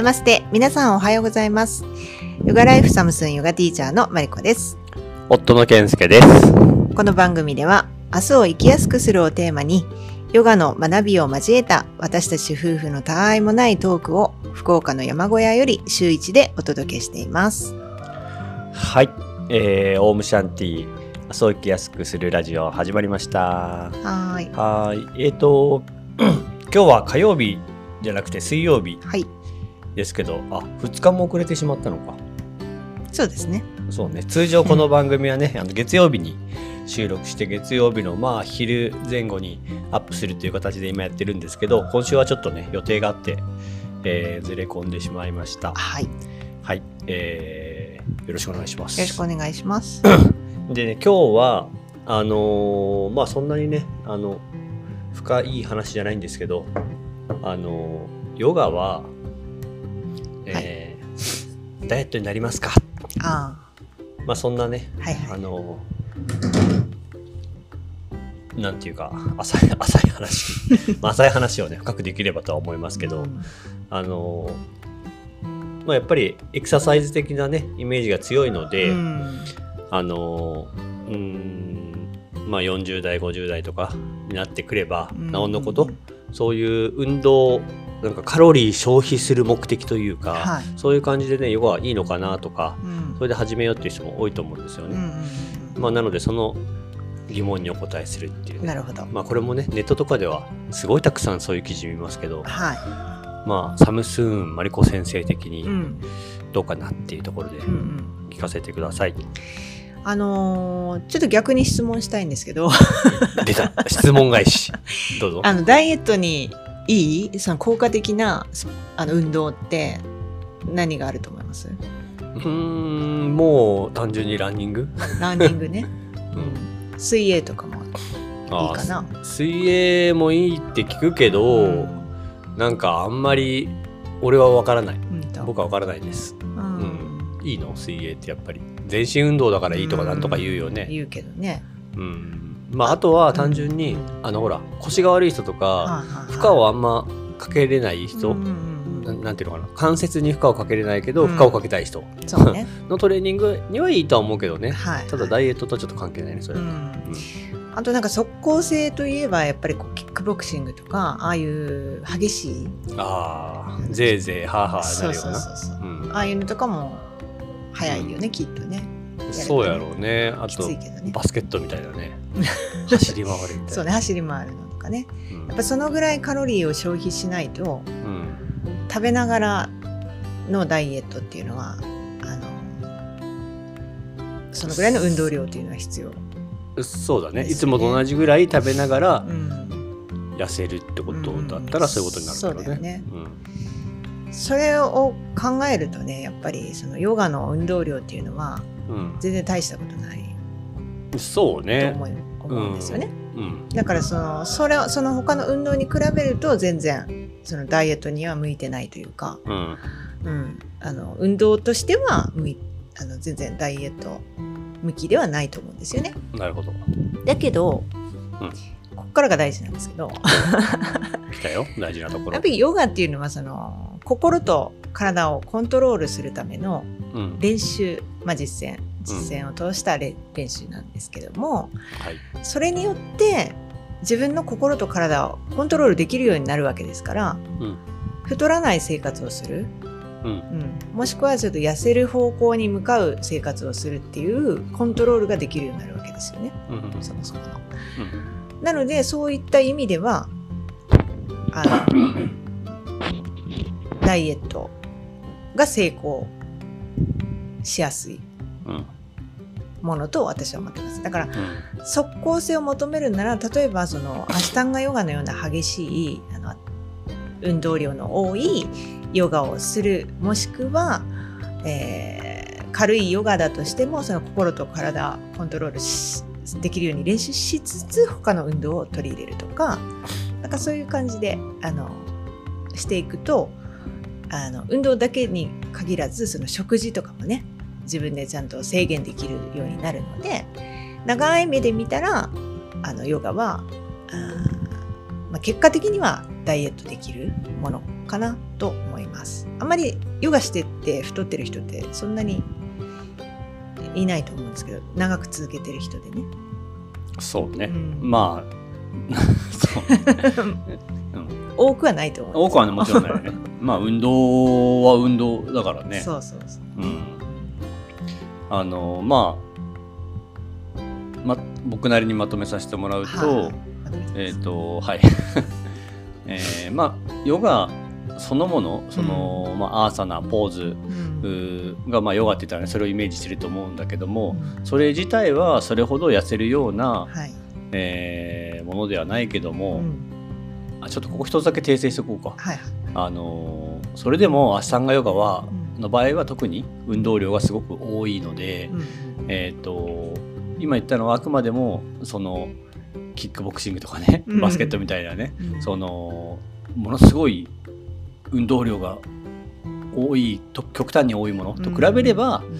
ナマステ、皆さんおはようございます。ヨガライフサムスンヨガティーチャーのマリコです。夫の健介です。この番組では明日を生きやすくするをテーマにヨガの学びを交えた私たち夫婦のたわいもないトークを福岡の山小屋より週1でお届けしています。はい、オームシャンティ明日を生きやすくするラジオ始まりました。はい。今日は火曜日じゃなくて水曜日ですけど、はい、2日も遅れてしまったのか。そうですね。そうね、通常この番組はね、月曜日に収録して月曜日の昼前後にアップするという形で今やってるんですけど、今週はちょっとね予定があって、ずれ込んでしまいました。はい、はい、よろしくお願いします。よろしくお願いします。でね、今日はそんなにね深い話じゃないんですけど、ヨガは、はい、ダイエットになりますか。そんなね、はいはい、なんていうか浅い話浅い話をね深くできればとは思いますけど、やっぱりエクササイズ的なねイメージが強いので、40代50代とかになってくれば、なおのことそういう運動なんかカロリー消費する目的というか、はい、そういう感じでねヨガはいいのかなとか、それで始めようっていう人も多いと思うんですよね。なのでその疑問にお答えするっていう、ね。なるほど。これもねネットとかではすごいたくさんそういう記事見ますけど、はい、サムスーンマリコ先生的にどうかなっていうところで聞かせてください。ちょっと逆に質問したいんですけど出た質問返しどうぞ。ダイエットにいいその効果的な運動って何があると思います？もう単純にランニングね、水泳とかもいいかな。水泳もいいって聞くけど、なんかあんまり俺は分からない、僕は分からないです。いいの？水泳ってやっぱり全身運動だからいいとかなんとか言うよね。言うけどね。あとは単純にほら腰が悪い人とか負荷をあんまかけれない人、なんていうのかな、関節に負荷をかけれないけど負荷をかけたい人のトレーニングにはいいとは思うけどね。ただダイエットとはちょっと関係ないねそれは。あとなんか即効性といえばやっぱりキックボクシングとかああいう激しいぜいぜいはーはーなるようなああいうのとかも早いよねきっとね。そうやろうね。あとバスケットみたいなね走り回るみたいな。そうね、走り回るのとかね、やっぱそのぐらいカロリーを消費しないと、食べながらのダイエットっていうのはそのぐらいの運動量っていうのは必要、そうだね。いつもと同じぐらい食べながら痩せるってことだったらそういうことになるからね。そうだよね。それを考えるとね、やっぱりそのヨガの運動量っていうのは全然大したことないそうねと思うんですよね。だからその他の運動に比べると全然そのダイエットには向いてないというか、運動としては全然ダイエット向きではないと思うんですよね。なるほど。だけど、ここからが大事なんですけど来たよ大事なところ。やっぱりヨガっていうのはその心と体をコントロールするための練習、実践を通した練習なんですけども、それによって自分の心と体をコントロールできるようになるわけですから、太らない生活をする、もしくはちょっと痩せる方向に向かう生活をするっていうコントロールができるようになるわけですよね、そもそもの。なのでそういった意味ではダイエットが成功しやすいものと私は思ってます。だから、即効性を求めるなら例えばそのアシュタンガヨガのような激しい運動量の多いヨガをする、もしくは、軽いヨガだとしてもその心と体をコントロールできるように練習しつつ他の運動を取り入れるとか、なんかそういう感じでしていくと運動だけに限らずその食事とかもね自分でちゃんと制限できるようになるので、長い目で見たらヨガは結果的にはダイエットできるものかなと思います。あんまりヨガしてって太ってる人ってそんなにいないと思うんですけど、長く続けてる人でね。そうね、うん、まあそう、うん、多くはないと思う。多くは、ね、もちろんないね。まあ運動は運動だからね。そうそうそう。うん、まあ僕なりにまとめさせてもらうと、はい。まあヨガそのもの、その、うん、まあアーサナポーズ、うん、がまあヨガって言ったら、ね、それをイメージしてると思うんだけども、それ自体はそれほど痩せるような、はい、ものではないけども、うん、ちょっとここ一つだけ訂正しておこうか、はい、それでもアシタンガヨガは、うん、の場合は特に運動量がすごく多いので、うん、今言ったのはあくまでもそのキックボクシングとかね、うん、バスケットみたいなね、うん、そのものすごい運動量が多いと極端に多いものと比べれば、うん、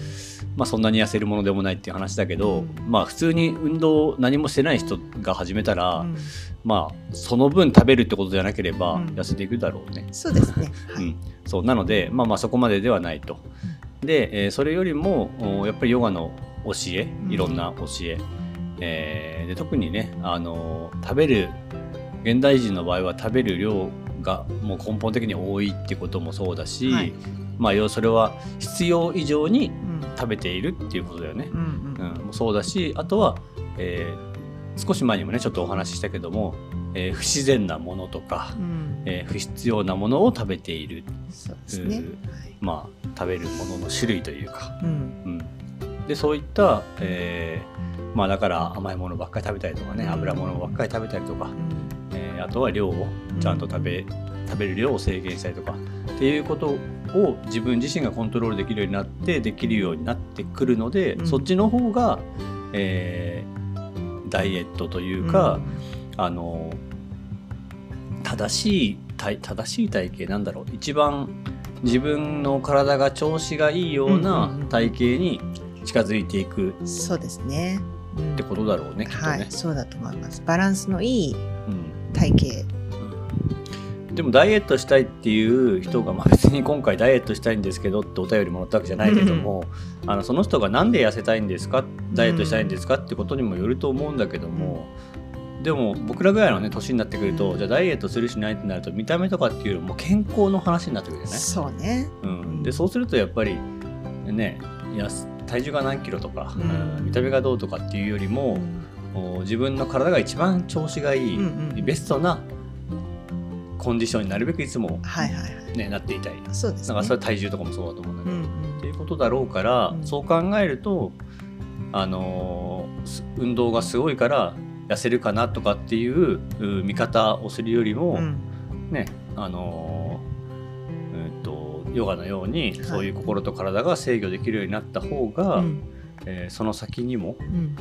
まあ、そんなに痩せるものでもないっていう話だけど、うん、まあ、普通に運動何もしてない人が始めたら、うん、まあ、その分食べるってことじゃなければ痩せていくだろうね、うん、そうですね、はい、うん、そうなので、まあ、まあそこまでではないと。で、それよりもやっぱりヨガの教え、いろんな教え、うん、で特にね、食べる、現代人の場合は食べる量がもう根本的に多いってこともそうだし、はい、まあ、それは必要以上に食べているっていうことだよね、うんうんうん、そうだし、あとは、少し前にもねちょっとお話ししたけども、不自然なものとか、うん、不必要なものを食べている、そうですね、はい、まあ、食べるものの種類というか、うんうん、でそういった、まあ、だから甘いものばっかり食べたりとかね、油ものばっかり食べたりとか、うん、あとは量をちゃんと食べる量を制限したりとかっていうことを自分自身がコントロールできるようになって、できるようになってくるので、うん、そっちの方が、ダイエットというか、うん、正しい体型なんだろう、一番自分の体が調子がいいような体型に近づいていく、うん、そうですね、ってことだろうね、きっとね、はい、そうだと思います。バランスのいい体型、うん、でもダイエットしたいっていう人が、まあ、別に今回ダイエットしたいんですけどってお便りもらったわけじゃないけども、うん、その人がなんで痩せたいんですか、ダイエットしたいんですかってことにもよると思うんだけども、うん、でも僕らぐらいのね年になってくると、うん、じゃあダイエットするしないってなると、見た目とかっていうよりも健康の話になってくるよね。そうね、うん、でそうするとやっぱりね、体重が何キロとか、うん、見た目がどうとかっていうよりも、うん、自分の体が一番調子がいい、うんうん、ベストなコンディションになるべくいつも、はいはいはい、ね、なっていたい、そうですね、だからそれ体重とかもそうだと思うんだけど、うんうん、っていうことだろうから、うん、そう考えると、運動がすごいから痩せるかなとかっていう見方をするよりも、うん、ね、ヨガのようにそういう心と体が制御できるようになった方が、はい、その先にも、うん、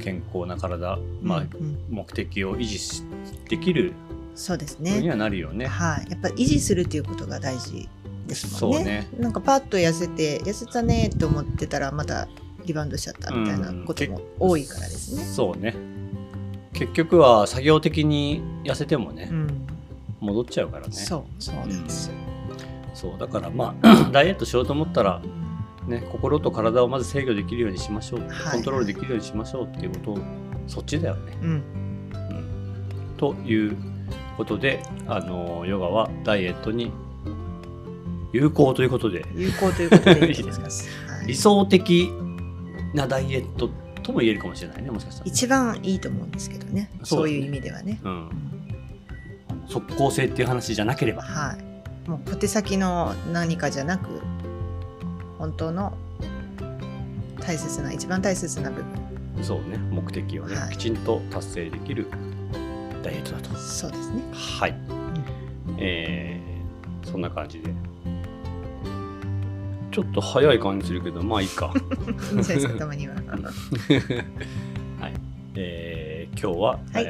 健康な体、まあ、うんうん、目的を維持できる、そうですね、にはなるよね、はい、やっぱり維持するということが大事ですもんね。そうね、なんかパッと痩せたねと思ってたらまたリバウンドしちゃったみたいなことも多いからですね、うん、そうね、結局は作業的に痩せてもね、うん、戻っちゃうからね。そうなんですよ、うん、そうだから、まあ、ダイエットしようと思ったら、ね、心と体をまず制御できるようにしましょう、コントロールできるようにしましょうっていうことを、そっちだよね、うんうん、ということで、ヨガはダイエットに有効ということで、いいですか、はい、理想的なダイエットとも言えるかもしれないね、もしかしたら一番いいと思うんですけどね、そういう意味ではね、うん、即効性っていう話じゃなければ、はい、もう小手先の何かじゃなく、本当の大切な、一番大切な部分、そうね、目的をね、はい、きちんと達成できるダイエットだと。そうですね、はい、うん、そんな感じで、ちょっと早い感じするけど、まあいいかいいんじゃないですか、たまにははい、今日は、はい、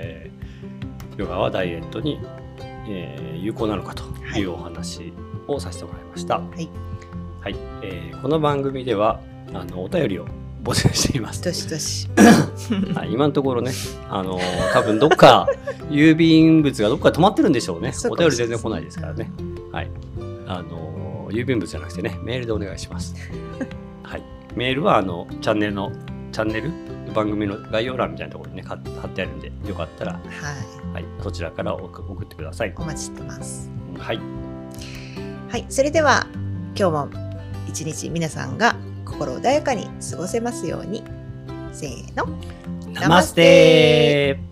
ヨガはダイエットに有効なのかというお話をさせてもらいました、はいはい、この番組ではお便りを募集しています。どしどし今のところね、多分どっか郵便物がどっか止まってるんでしょうね。お便り全然来ないですからね。はい、郵便物じゃなくてね、メールでお願いします。はい、メールはチャンネル番組の概要欄みたいなところにね貼ってあるんで、よかったら、はいはい、そちらから送ってください。お待ちしてます。はい、はい、それでは今日も一日皆さんが心穏やかに過ごせますように。せーの。ナマステー。